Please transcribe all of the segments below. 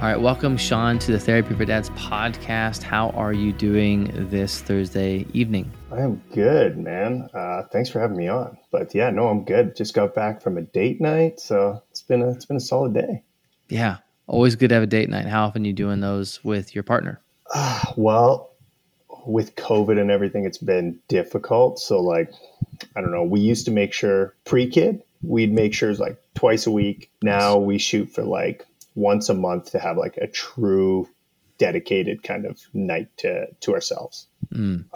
All right, welcome, Sean, to the Therapy for Dads podcast. How are you doing this Thursday evening? I am good, man. Thanks for having me on. But yeah, no, I'm good. Just got back from a date night, so it's been a solid day. Yeah, always good to have a date night. How often are you doing those with your partner? Well, with COVID and everything, it's been difficult. So like, I don't know, we used to make sure pre-kid, we'd make sure it's like twice a week. Now we shoot for like once a month to have like a true dedicated kind of night to ourselves,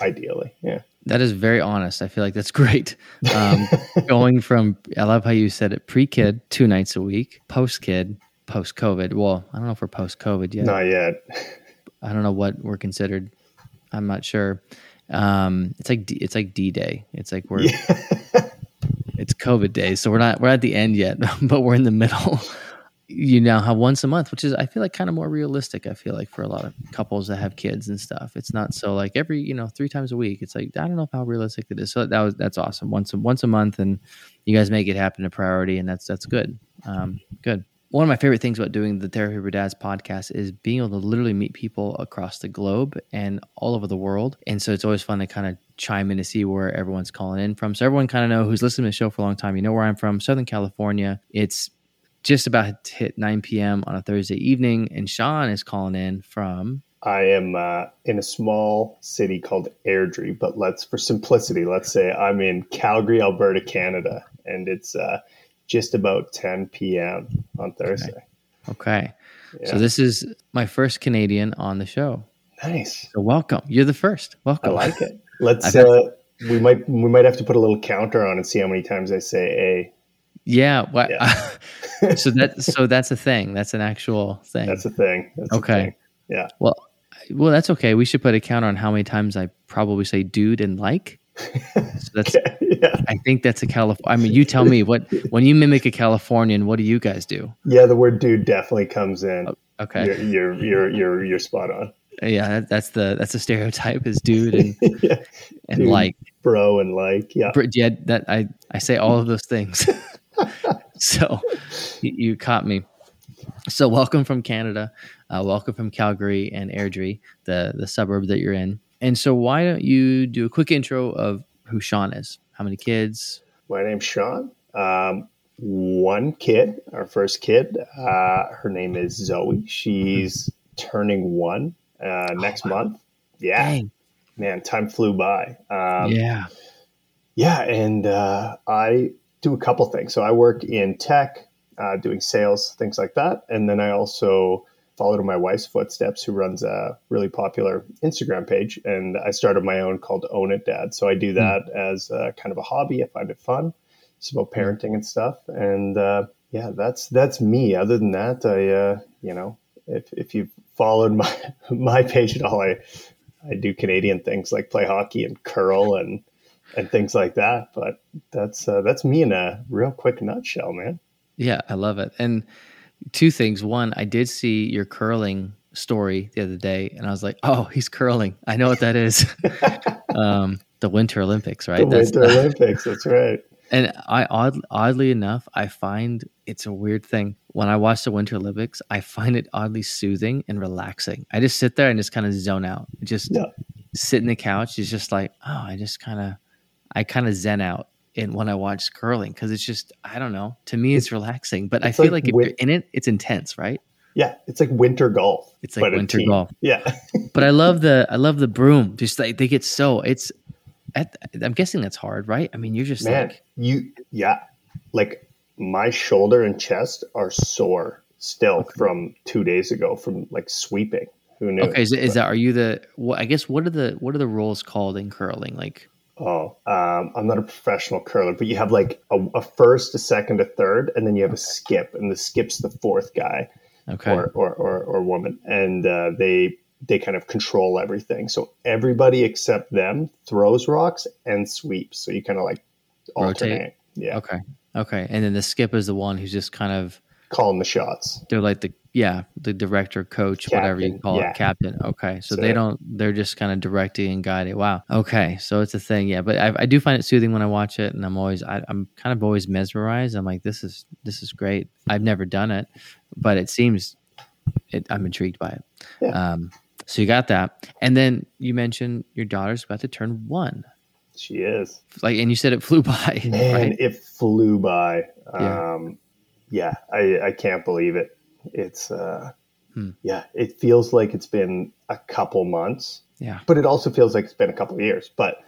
ideally. Yeah. That is very honest. I feel like that's great. Going from, I love how you said it, pre-kid, 2 nights a week, post-kid, post-COVID. Well, I don't know if we're post-COVID yet. Not yet. I don't know what we're considered. I'm not sure. It's like D-Day. It's like we're, it's COVID day. So we're not at the end yet, but we're in the middle. You now have once a month, which is, I feel like, kind of more realistic. I feel like for a lot of couples that have kids and stuff, it's not so like every, 3 times a week. It's like, I don't know how realistic it is. So that's awesome. Once a month, and you guys make it happen, a priority. And that's good. Good. One of my favorite things about doing the Therapy for Dads podcast is being able to literally meet people across the globe and all over the world. And so it's always fun to kind of chime in to see where everyone's calling in from. So everyone kind of know who's listening to the show for a long time. You know where I'm from, Southern California. It's just about to hit 9 p.m. on a Thursday evening, and Sean is calling in from... I am in a small city called Airdrie, but for simplicity, let's say I'm in Calgary, Alberta, Canada, and it's just about 10 p.m. on Thursday. Okay. Yeah. So this is my first Canadian on the show. Nice. So welcome. You're the first. Welcome. I like it. Let's... we might have to put a little counter on and see how many times I say "a." Yeah. Well, yeah. So that's a thing. That's an actual thing. That's a thing. That's okay. A thing. Yeah. Well, that's okay. We should put a counter on how many times I probably say dude and like. So that's, okay. Yeah. I think that's a California. I mean, you tell me when you mimic a Californian, what do you guys do? Yeah. The word dude definitely comes in. Okay. You're spot on. Yeah. That's a stereotype is dude and, yeah. And dude, like. Bro and like. Yeah. Yeah. That I say all of those things. So you caught me. So welcome from Canada. Welcome from Calgary and Airdrie, the suburb that you're in. And so why don't you do a quick intro of who Sean is? How many kids? My name's Sean. One kid, our first kid. Her name is Zoe. She's turning 1 next month. Yeah. Dang. Man, time flew by. Yeah. Yeah, and I do a couple things. So I work in tech, doing sales, things like that. And then I also followed in my wife's footsteps, who runs a really popular Instagram page. And I started my own called Own It Dad. So I do that as kind of a hobby. I find it fun. It's about parenting and stuff. And yeah, that's me. Other than that, I if you've followed my page at all, I do Canadian things like play hockey and curl and things like that. But that's me in a real quick nutshell, man. Yeah, I love it. And 2 things. 1, I did see your curling story the other day, and I was like, oh, he's curling. I know what that is. The Winter Olympics, right? Olympics, that's right. And I oddly enough, I find it's a weird thing. When I watch the Winter Olympics, I find it oddly soothing and relaxing. I just sit there and just kind of zone out. Sit in the couch. It's just like, oh, I kind of zen out when I watch curling, because it's just, I don't know. To me, it's relaxing, but I feel like if you're in it, it's intense, right? Yeah, it's like winter golf. It's like winter golf. Yeah, but I love the broom. Just like they get I'm guessing that's hard, right? I mean, you're just like my shoulder and chest are sore still from 2 days ago from like sweeping. Who knew? Okay, are you what are the roles called in curling? Like oh, I'm not a professional curler, but you have like a first, a second, a third, and then you have a skip, and the skip's the fourth guy, okay, or woman, and they kind of control everything. So everybody except them throws rocks and sweeps. So you kind of like alternate. Rotate. Yeah. Okay. And then the skip is the one who's just kind of calling the shots. They're like the director, coach, captain, whatever you call it, captain. Okay. So they're just kind of directing and guiding. Wow. Okay. So it's a thing. Yeah. But I do find it soothing when I watch it, and I'm kind of always mesmerized. I'm like, this is great. I've never done it, but I'm intrigued by it. Yeah. So you got that. And then you mentioned your daughter's about to turn one. She is. And you said it flew by. Man, right? It flew by. Yeah. I can't believe it. It's, it feels like it's been a couple months. Yeah. But it also feels like it's been a couple of years. But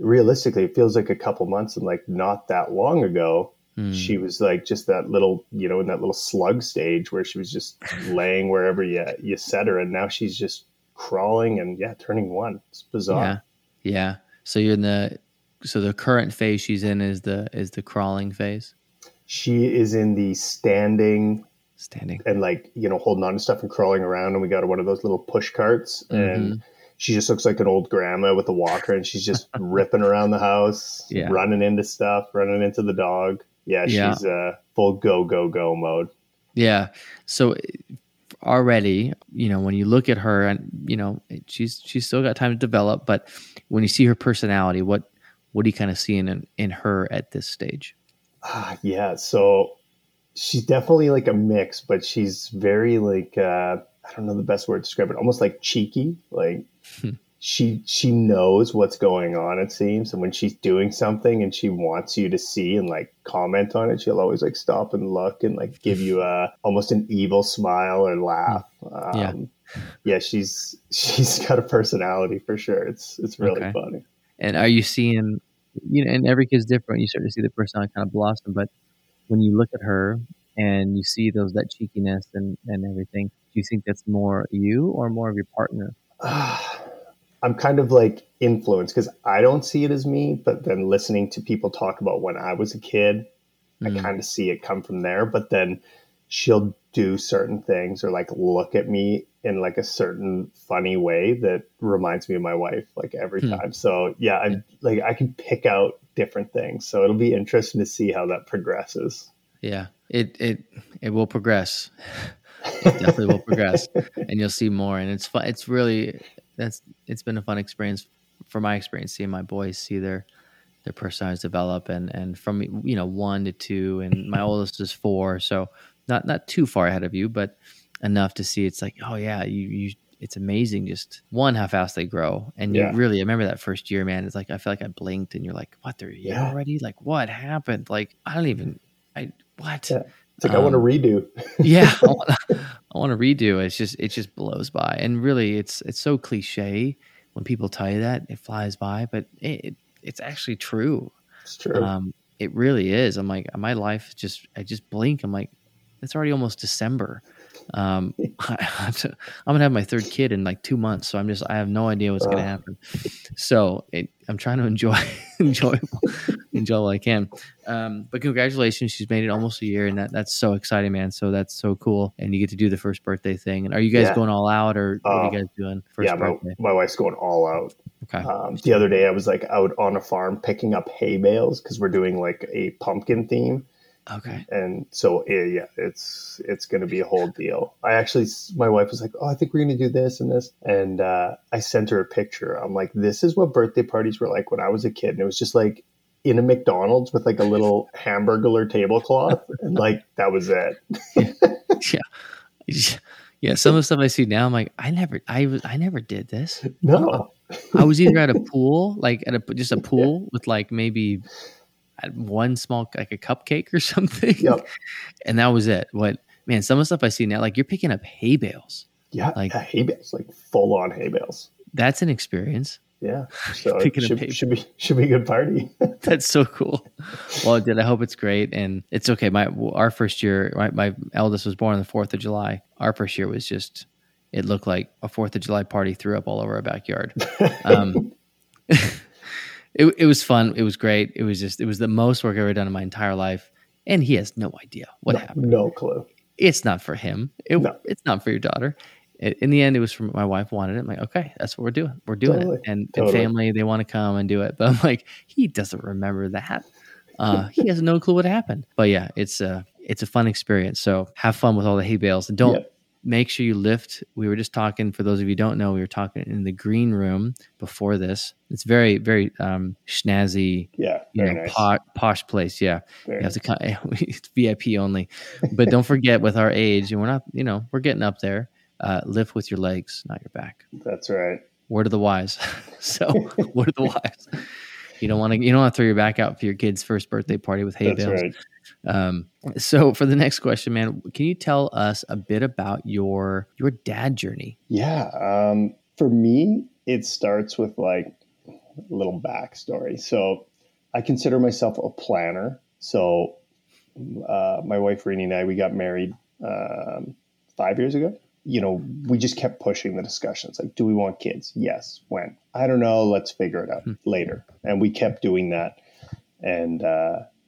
realistically, it feels like a couple months, and like not that long ago, she was like just that little, in that little slug stage where she was just laying wherever you set her. And now she's just crawling and turning one. It's bizarre. Yeah. So you're in the current phase she's in is the crawling phase. She is in the standing and holding on to stuff and crawling around. And we got her one of those little push carts, and she just looks like an old grandma with a walker, and she's just ripping around the house, running into stuff, running into the dog. Yeah. She's full go, go, go mode. Yeah. So already, when you look at her and, she's still got time to develop, but when you see her personality, what do you kind of see in her at this stage? So she's definitely like a mix, but she's very like, I don't know the best word to describe it, almost like cheeky. Like she knows what's going on, it seems. And when she's doing something and she wants you to see and like comment on it, she'll always like stop and look and like give you almost an evil smile or laugh. She's got a personality for sure. It's really funny. And are you seeing... and every kid's different. You start to see the personality kind of blossom, but when you look at her and you see that cheekiness and everything, do you think that's more you or more of your partner? I'm kind of like influenced because I don't see it as me, but then listening to people talk about when I was a kid, I kind of see it come from there. But then she'll do certain things or like look at me in like a certain funny way that reminds me of my wife, like every time. So I can pick out different things. So it'll be interesting to see how that progresses. Yeah, it will progress. It definitely will progress, and you'll see more. And it's fun. It's really it's been a fun experience from my experience seeing my boys see their personalities develop, and from one to two, and my oldest is four, so not too far ahead of you, but enough to see it's like, oh yeah, you it's amazing just one how fast they grow. And you really, I remember that first year, man, it's like I feel like I blinked and you're like, what, they're already? Like what happened? Like what? Yeah. It's like I want to redo. I want to redo. It just blows by. And really it's so cliche when people tell you that it flies by, but it's actually true. It's true. It really is. I'm like, my life I just blink. I'm like, it's already almost December. I'm gonna have my third kid in like 2 months, so I have no idea what's gonna happen. So I'm trying to enjoy what I can. But congratulations, she's made it almost a year, and that's so exciting, man. So that's so cool, and you get to do the first birthday thing. And are you guys going all out, or what are you guys doing? My wife's going all out. Okay. The other day I was like out on a farm picking up hay bales because we're doing like a pumpkin theme. Okay. And so, it's going to be a whole deal. I actually, my wife was like, oh, I think we're going to do this and this. And I sent her a picture. I'm like, this is what birthday parties were like when I was a kid. And it was just like in a McDonald's with like a little hamburger tablecloth. And like, that was it. Yeah. Some of the stuff I see now, I'm like, I never did this. No. I was either at a pool, with like maybe... one small, like a cupcake or something. Yep. And that was it. What, man, some of the stuff I see now, like you're picking up hay bales. Yeah. Like hay bales, like full on hay bales. That's an experience. Yeah. So should be a good party. That's so cool. Well, I hope it's great. And it's okay. Our first year, my eldest was born on the 4th of July. Our first year was just, it looked like a 4th of July party threw up all over our backyard. It was fun. It was great. It was the most work I've ever done in my entire life. And he has no idea what happened. No clue. It's not for him. It's not for your daughter. In the end, it was for my wife wanted it. I'm like, okay, that's what we're doing. We're doing totally. It. And family, they want to come and do it. But I'm like, he doesn't remember that. He has no clue what happened. But yeah, it's a fun experience. So have fun with all the hay bales and don't make sure you lift. We were just talking, for those of you who don't know, we were talking in the green room before this. It's very, very snazzy, nice. Posh place. Yeah. Very you have to come, it's VIP only. But don't forget, with our age, and we're not, we're getting up there. Lift with your legs, not your back. That's right. Word of the wise. Word of the wise. You don't want to throw your back out for your kid's first birthday party with hay bales. Right. So for the next question, man, can you tell us a bit about your dad journey? Yeah. For me, it starts with like a little backstory. So I consider myself a planner. So my wife, Rainy, and I, we got married 5 years ago. We just kept pushing the discussions. Like, do we want kids? Yes. When? I don't know. Let's figure it out later. And we kept doing that. And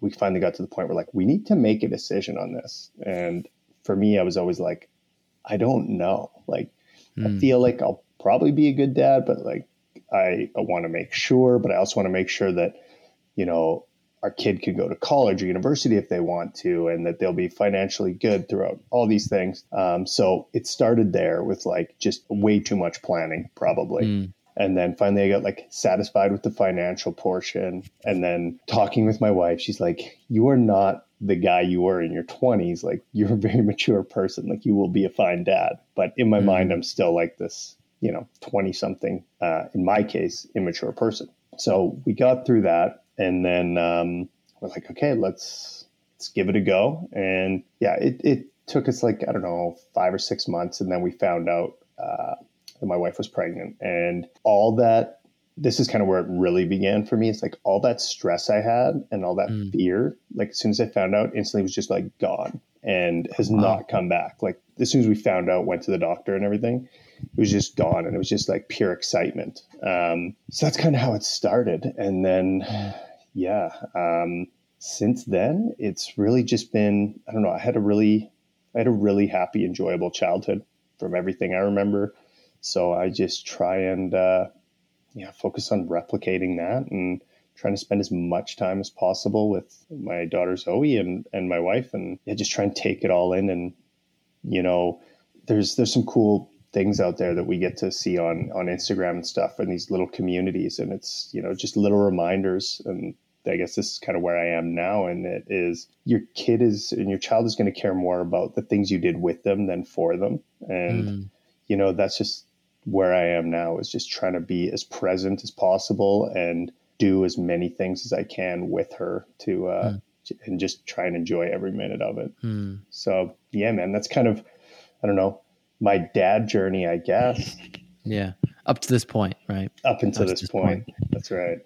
we finally got to the point where like, we need to make a decision on this. And for me, I was always like, I don't know. Like, I feel like I'll probably be a good dad, but like, I want to make sure, but I also want to make sure that, our kid could go to college or university if they want to, and that they'll be financially good throughout all these things. So it started there with like just way too much planning, probably. And then finally I got like satisfied with the financial portion. And then talking with my wife, she's like, you are not the guy you were in your 20s. Like, you're a very mature person. Like, you will be a fine dad. But in my mind, I'm still like this, 20 something, in my case, immature person. So we got through that. And then we're like, okay, let's give it a go. And yeah, it took us like, I don't know, 5 or 6 months. And then we found out that my wife was pregnant. And all that, this is kind of where it really began for me. It's like all that stress I had and all that fear, like as soon as I found out, instantly was just like gone and has not come back. Like as soon as we found out, went to the doctor and everything, it was just gone. And it was just like pure excitement. So that's kind of how it started. And then... yeah. Since then, it's really just been, I don't know, I had a really happy, enjoyable childhood from everything I remember. So I just try and, focus on replicating that and trying to spend as much time as possible with my daughter, Zoe, and my wife, and just try and take it all in. And, there's some cool things out there that we get to see on Instagram and stuff, and these little communities, and it's, just little reminders. And I guess this is kind of where I am now. And it is your child is going to care more about the things you did with them than for them. And, that's just where I am now, is just trying to be as present as possible and do as many things as I can with her to, and just try and enjoy every minute of it. Mm. So yeah, man, that's kind of, I don't know, my dad journey, I guess. Yeah. Up to this point, right? Up until this point. That's right.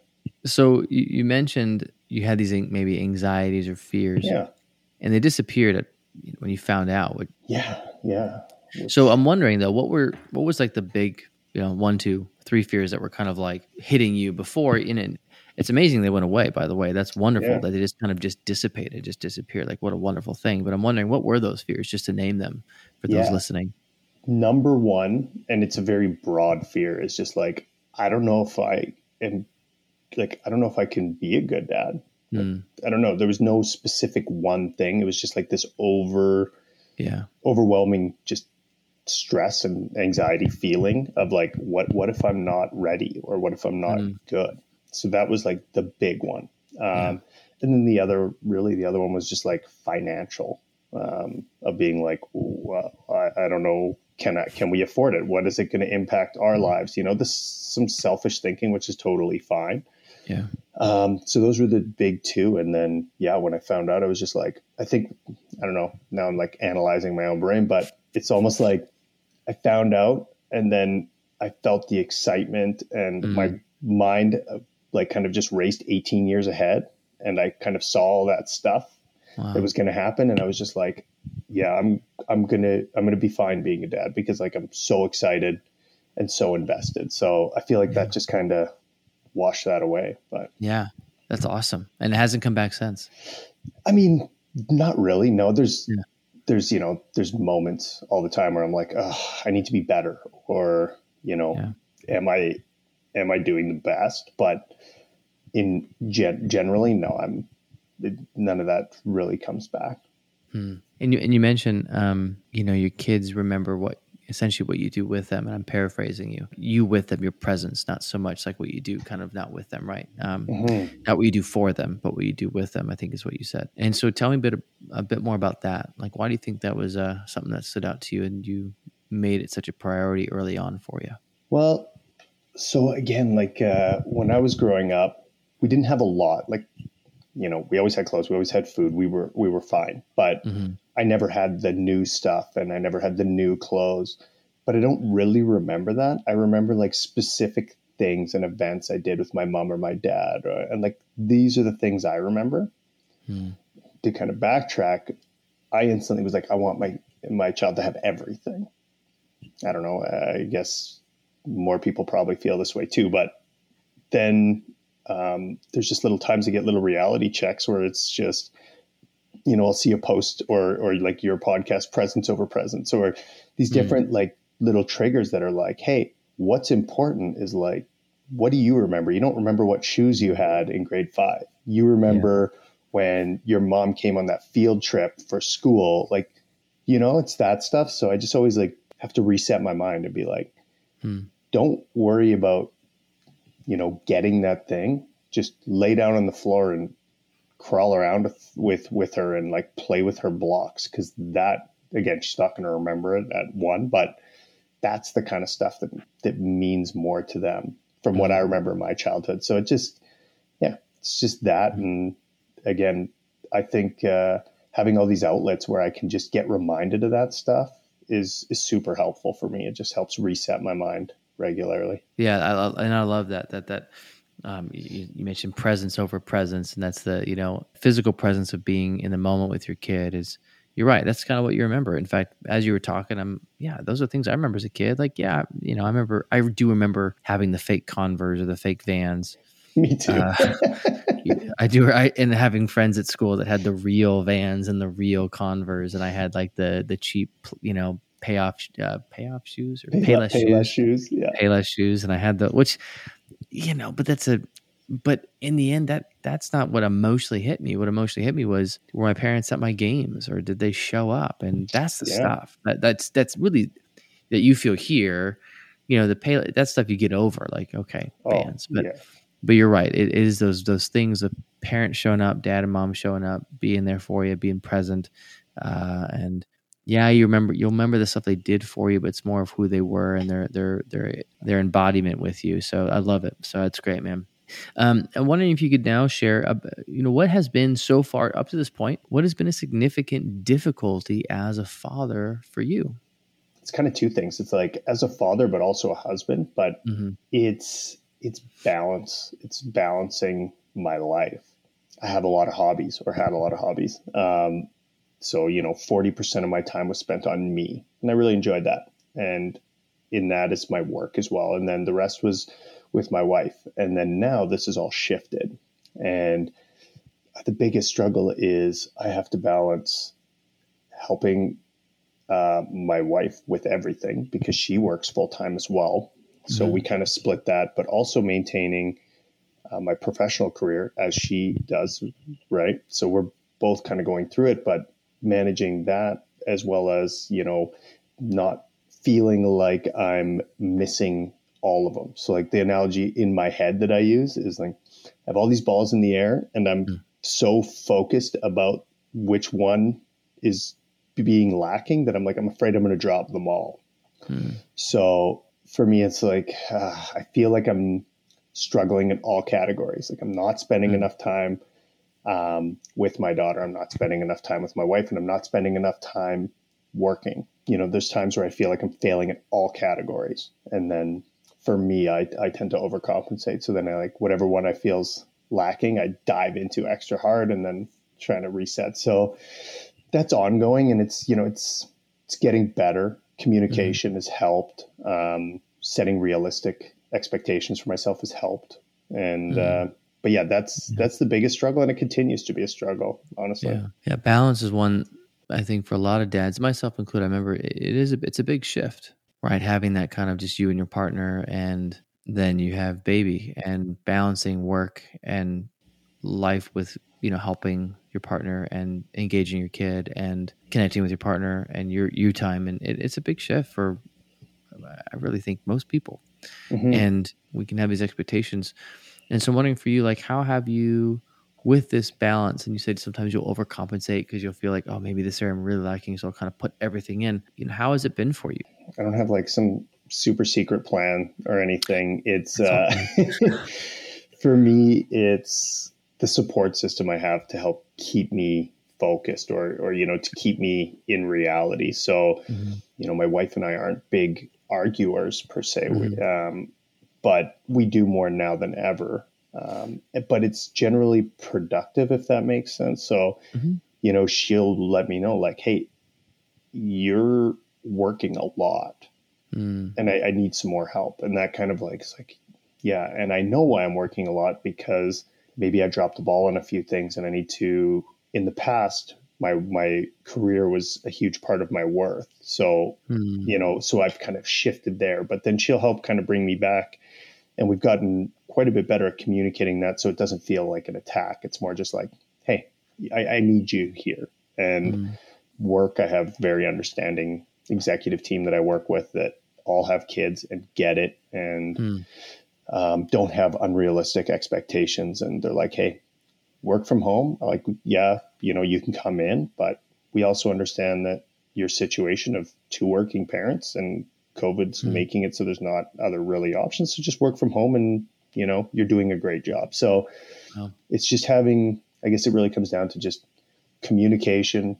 So you mentioned you had these maybe anxieties or fears. Yeah. And they disappeared when you found out. Yeah. Yeah. So I'm wondering though, what was like the big, 1, 2, 3 fears that were kind of like hitting you before in it? It's amazing they went away, by the way. That's wonderful that they just kind of just dissipated, just disappeared. Like, what a wonderful thing. But I'm wondering, what were those fears, just to name them for those listening? Number one, and it's a very broad fear, is just like, I don't know if I can be a good dad. Like, I don't know. There was no specific one thing. It was just like this overwhelming just stress and anxiety feeling of like, what if I'm not ready, or what if I'm not good? So that was like the big one. And then the other one was just like financial, of being like, I don't know. Can we afford it? What is it going to impact our lives? This some selfish thinking, which is totally fine. Yeah. So those were the big two. And then, when I found out, I was just like, I think, I don't know, now I'm like analyzing my own brain, but it's almost like I found out and then I felt the excitement and my mind like kind of just raced 18 years ahead. And I kind of saw all that stuff that was going to happen. And I was just like, yeah, I'm going to be fine being a dad, because like I'm so excited and so invested. So I feel like that just kind of wash that away. But yeah, that's awesome. And it hasn't come back since. I mean, not really. No, there's moments all the time where I'm like, oh, I need to be better, or, am I doing the best? But in generally, no, none of that really comes back. Hmm. And you mentioned, your kids remember essentially what you do with them. And I'm paraphrasing you with them, your presence, not so much like what you do kind of not with them. Right. Not what you do for them, but what you do with them, I think is what you said. And so tell me a bit more about that. Like, why do you think that was something that stood out to you and you made it such a priority early on for you? Well, so again, like, when I was growing up, we didn't have a lot, like, we always had clothes, we always had food, we were fine, but I never had the new stuff and I never had the new clothes, but I don't really remember that. I remember like specific things and events I did with my mom or my dad, and like, these are the things I remember. To kind of backtrack, I instantly was like, I want my child to have everything. I don't know. I guess more people probably feel this way too, but then there's just little times I get little reality checks where it's just, I'll see a post or like your podcast, presence over presence, or these different like little triggers that are like, hey, what's important is like, what do you remember? You don't remember what shoes you had in grade 5. You remember when your mom came on that field trip for school, like, it's that stuff. So I just always like have to reset my mind and be like, don't worry about, getting that thing. Just lay down on the floor and crawl around with her and like play with her blocks. Cause that, again, she's not going to remember it at 1, but that's the kind of stuff that means more to them from what I remember in my childhood. So it's just that. And again, I think, having all these outlets where I can just get reminded of that stuff is super helpful for me. It just helps reset my mind regularly. Yeah. I love that you mentioned presence over presence, and that's the, physical presence of being in the moment with your kid is, you're right. That's kind of what you remember. In fact, as you were talking, those are things I remember as a kid. Like, I do remember having the fake Converse or the fake Vans. Me too. I do. And having friends at school that had the real Vans and the real Converse. And I had like the cheap, payoff shoes or Payless shoes. Yeah. Payless shoes. And I had but in the end, that's not what emotionally hit me. What emotionally hit me was, were my parents at my games, or did they show up? And that's the stuff that's really that you feel here, the Payless, that stuff you get over, like, okay, Vans, But you're right. It is those things of parents showing up, dad and mom showing up, being there for you, being present. You'll remember the stuff they did for you, but it's more of who they were and their embodiment with you. So I love it. So that's great, man. I'm wondering if you could now share, what has been so far up to this point, what has been a significant difficulty as a father for you? It's kind of 2 things. It's like as a father, but also a husband, but it's balance. It's balancing my life. I have a lot of hobbies, or had a lot of hobbies. 40% of my time was spent on me, and I really enjoyed that. And in that is my work as well. And then the rest was with my wife. And then now this is all shifted. And the biggest struggle is I have to balance helping my wife with everything, because she works full time as well. So we kind of split that, but also maintaining my professional career as she does, right? So we're both kind of going through it, but managing that, as well as, not feeling like I'm missing all of them. So like the analogy in my head that I use is like, I have all these balls in the air, and I'm so focused about which one is being lacking that I'm like, I'm afraid I'm going to drop them all. So for me, it's like, I feel like I'm struggling in all categories. Like, I'm not spending enough time with my daughter. I'm not spending enough time with my wife, and I'm not spending enough time working. There's times where I feel like I'm failing at all categories. And then for me, I tend to overcompensate. So then I like whatever one I feel's lacking, I dive into extra hard and then trying to reset. So that's ongoing, and it's getting better. Communication has helped. Setting realistic expectations for myself has helped. And but yeah, that's the biggest struggle, and it continues to be a struggle, honestly. Yeah, balance is one, I think, for a lot of dads, myself included. I remember it's a big shift, right? Having that kind of just you and your partner, and then you have baby, and balancing work and life with, you know, helping your partner and engaging your kid and connecting with your partner and your you time. And it's a big shift for, I really think, most people. Mm-hmm. And we can have these expectations. And so I'm wondering for you, like, how have you, with this balance, and you said sometimes you'll overcompensate because you'll feel like, oh, maybe this area I'm really lacking, so I'll kind of put everything in. You know, how has it been for you? I don't have like some super secret plan or anything. It's for me, it's the support system I have to help keep me focused, or, you know, to keep me in reality. So, you know, my wife and I aren't big arguers per se, but we do more now than ever. But it's generally productive, if that makes sense. So, you know, she'll let me know, like, hey, you're working a lot and I need some more help. And that kind of like, it's like, yeah. And I know why I'm working a lot, because maybe I dropped the ball on a few things, and I need to, in the past, my career was a huge part of my worth. So, you know, so I've kind of shifted there, but then she'll help kind of bring me back. And we've gotten quite a bit better at communicating that, so it doesn't feel like an attack. It's more just like, hey, I need you here. And work, I have very understanding executive team that I work with that all have kids and get it, and don't have unrealistic expectations. And they're like, hey, work from home. Like, yeah, you know, you can come in, but we also understand that your situation of two working parents and COVID's making it so there's not other really options. So just work from home, and, you know, you're doing a great job. So it's just having, I guess it really comes down to just communication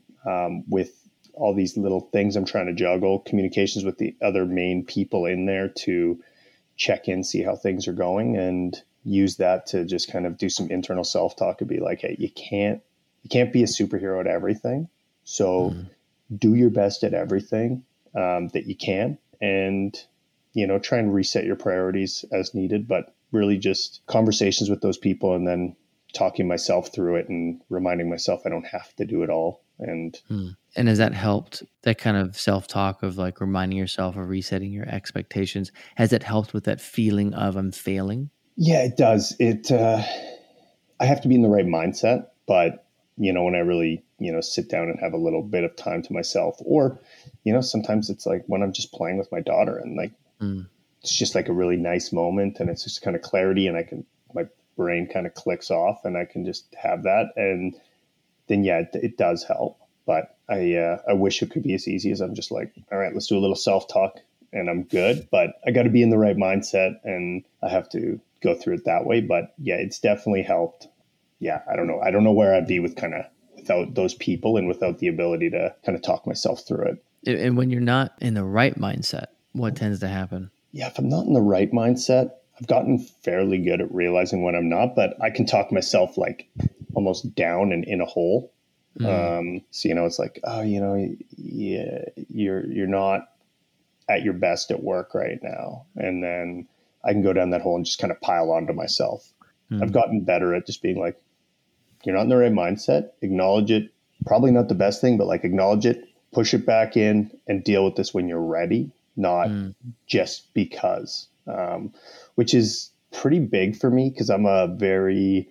with all these little things I'm trying to juggle, communications with the other main people in there to check in, see how things are going, and use that to just kind of do some internal self-talk and be like, hey, you can't be a superhero at everything. So do your best at everything that you can. And, you know, try and reset your priorities as needed, but really just conversations with those people, and then talking myself through it and reminding myself I don't have to do it all. And has that helped, that kind of self-talk of like reminding yourself of resetting your expectations? Has it helped with that feeling of I'm failing? Yeah, it does. I have to be in the right mindset, but, you know, when I really, you know, sit down and have a little bit of time to myself, or, you know, sometimes it's like when I'm just playing with my daughter, and like, it's just like a really nice moment, and it's just kind of clarity, and my brain kind of clicks off, and I can just have that. And then, yeah, it does help. But I wish it could be as easy as I'm just like, all right, let's do a little self-talk and I'm good, but I got to be in the right mindset, and I have to go through it that way. But yeah, it's definitely helped. Yeah, I don't know. I don't know where I'd be without those people and without the ability to kind of talk myself through it. And when you're not in the right mindset, what tends to happen? Yeah, if I'm not in the right mindset, I've gotten fairly good at realizing when I'm not, but I can talk myself like almost down and in a hole. So, you know, it's like, oh, you know, yeah, you're not at your best at work right now. And then I can go down that hole and just kind of pile onto myself. I've gotten better at just being like, you're not in the right mindset, acknowledge it, probably not the best thing, but like acknowledge it, push it back in, and deal with this when you're ready, not just because, which is pretty big for me, because I'm a very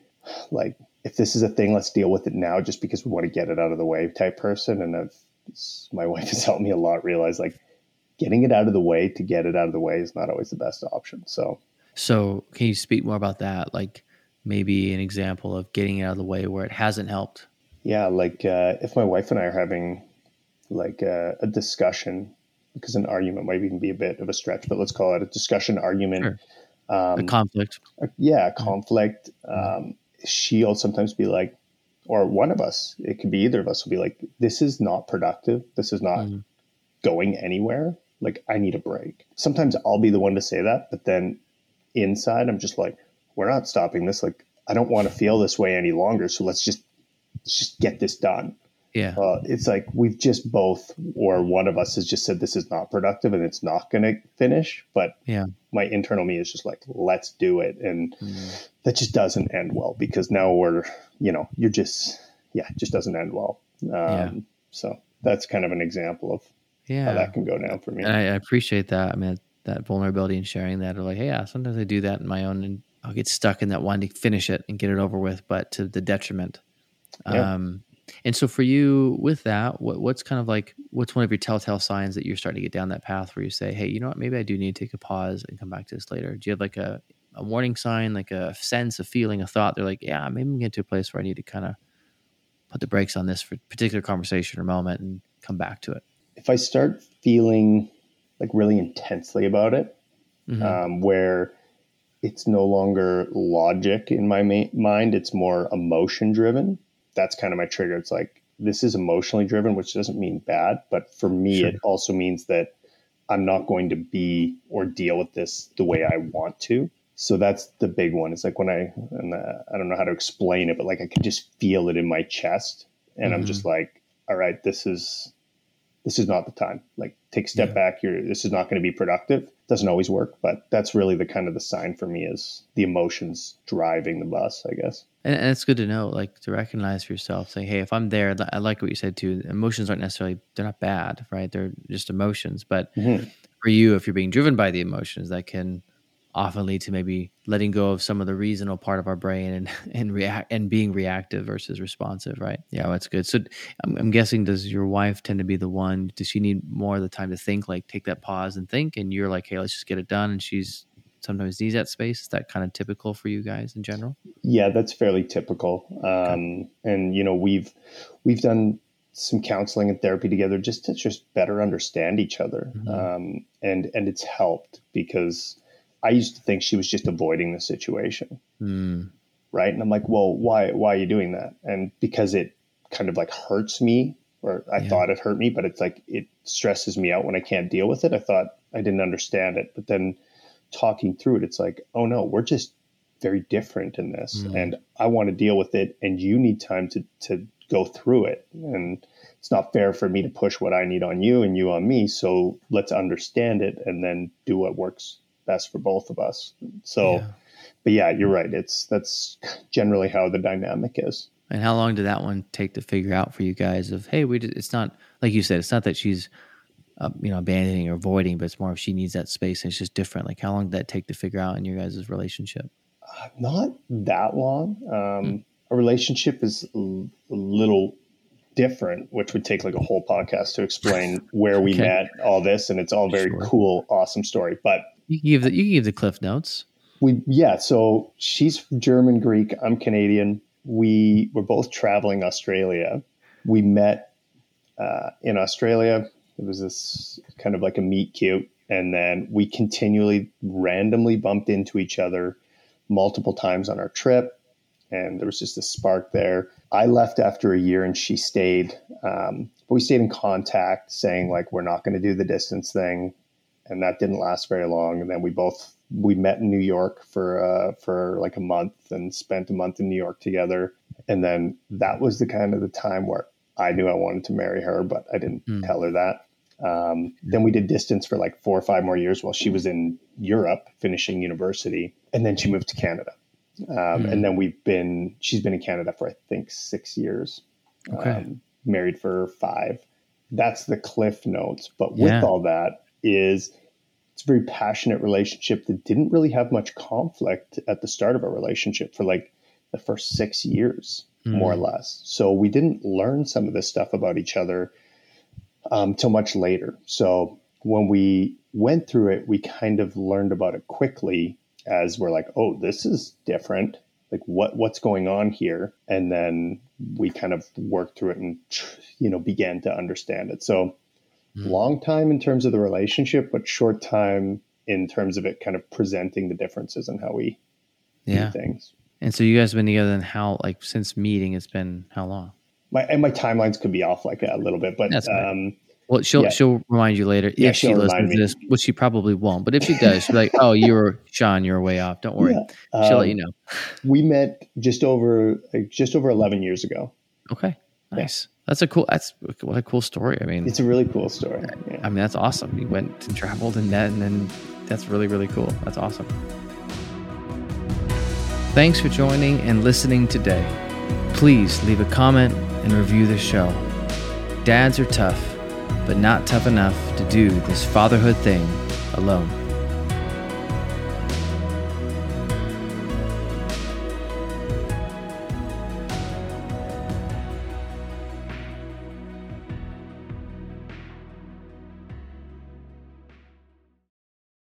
like, if this is a thing, let's deal with it now just because we want to get it out of the way type person. And my wife has helped me a lot realize like getting it out of the way to get it out of the way is not always the best option. So can you speak more about that? Like, maybe an example of getting it out of the way where it hasn't helped. Yeah. Like, if my wife and I are having like a discussion, because an argument might even be a bit of a stretch, but let's call it a discussion, argument. Sure. A conflict. Conflict. She'll sometimes be like, or one of us, it could be either of us, will be like, this is not productive. This is not going anywhere. Like, I need a break. Sometimes I'll be the one to say that, but then inside I'm just like, we're not stopping this. Like, I don't want to feel this way any longer. So let's just get this done. Yeah. It's like we've just both, or one of us has just said, this is not productive and it's not going to finish. But yeah, my internal me is just like, let's do it. And that just doesn't end well, because now we're, you know, you're just, yeah, it just doesn't end well. So that's kind of an example of how that can go down for me. And I appreciate that. I mean, that vulnerability and sharing that, or like, hey, yeah, sometimes I do that in my own and I'll get stuck in that one to finish it and get it over with, but to the detriment. Yeah. And so for you with that, what's kind of like, what's one of your telltale signs that you're starting to get down that path where you say, hey, you know what, maybe I do need to take a pause and come back to this later. Do you have like a warning sign, like a sense, a feeling, a thought? They're like, yeah, maybe I'm getting to a place where I need to kind of put the brakes on this for particular conversation or moment and come back to it. If I start feeling like really intensely about it, where it's no longer logic in my mind, it's more emotion driven. That's kind of my trigger. It's like, this is emotionally driven, which doesn't mean bad, but for me, it also means that I'm not going to be or deal with this the way I want to. So that's the big one. It's like when I don't know how to explain it, but like I can just feel it in my chest and I'm just like, all right, this is not the time. Like take a step back. This is not going to be productive. Doesn't always work, but that's really the kind of the sign for me is the emotions driving the bus, I guess. And it's good to know, like to recognize for yourself, say, hey, if I'm there, I like what you said too. Emotions aren't necessarily, they're not bad, right? They're just emotions. But for you, if you're being driven by the emotions, that can often lead to maybe letting go of some of the reasonable part of our brain and react and being reactive versus responsive, right? Yeah, well, that's good. So I'm guessing, does your wife tend to be the one, does she need more of the time to think, like take that pause and think, and you're like, hey, let's just get it done, and she's sometimes needs that space? Is that kind of typical for you guys in general? Yeah, that's fairly typical. Okay. And you know, we've done some counseling and therapy together just to just better understand each other. And it's helped, because I used to think she was just avoiding the situation. Right. And I'm like, well, why are you doing that? And because it kind of like hurts me, or I thought it hurt me, but it's like, it stresses me out when I can't deal with it. I thought I didn't understand it, but then talking through it, it's like, oh no, we're just very different in this. And I want to deal with it, and you need time to go through it. And it's not fair for me to push what I need on you and you on me. So let's understand it and then do what works best for both of us. So, but yeah, you're right. That's generally how the dynamic is. And how long did that one take to figure out for you guys of, hey, it's not, like you said, it's not that she's, abandoning or avoiding, but it's more if she needs that space and it's just different. Like how long did that take to figure out in your guys' relationship? Not that long. A relationship is a little different, which would take like a whole podcast to explain where we met, all this. And it's all very cool, awesome story, but You can give the Cliff Notes. So she's German Greek, I'm Canadian. We were both traveling Australia. We met in Australia. It was this kind of like a meet cute. And then we continually randomly bumped into each other multiple times on our trip. And there was just a spark there. I left after a year and she stayed. But we stayed in contact, saying like, we're not going to do the distance thing. And that didn't last very long. And then we met in New York for like a month and spent a month in New York together. And then that was the kind of the time where I knew I wanted to marry her, but I didn't tell her that. Then we did distance for like 4 or 5 more years while she was in Europe finishing university. And then she moved to Canada. And then she's been in Canada for I think 6 years, married for 5. That's the Cliff Notes. But with all that, it's a very passionate relationship that didn't really have much conflict at the start of our relationship for like the first 6 years, more or less. So we didn't learn some of this stuff about each other till much later. So when we went through it, we kind of learned about it quickly, as we're like, oh, this is different. Like what's going on here? And then we kind of worked through it and, began to understand it. So long time in terms of the relationship, but short time in terms of it kind of presenting the differences in how we do things. And so you guys have been together, and how, like, since meeting, it's been how long? My timelines could be off like a little bit, but well, she'll remind you later. Yeah, she listens to this, which she probably won't. But if she does, she'll be like, "Oh, you're way off. Don't worry." She'll let you know. We met just over 11 years ago. Okay. Nice. Yeah. What a cool story. I mean, it's a really cool story. Yeah. I mean, that's awesome. You went and traveled and that, and then that's really, really cool. That's awesome. Thanks for joining and listening today. Please leave a comment and review this show. Dads are tough, but not tough enough to do this fatherhood thing alone.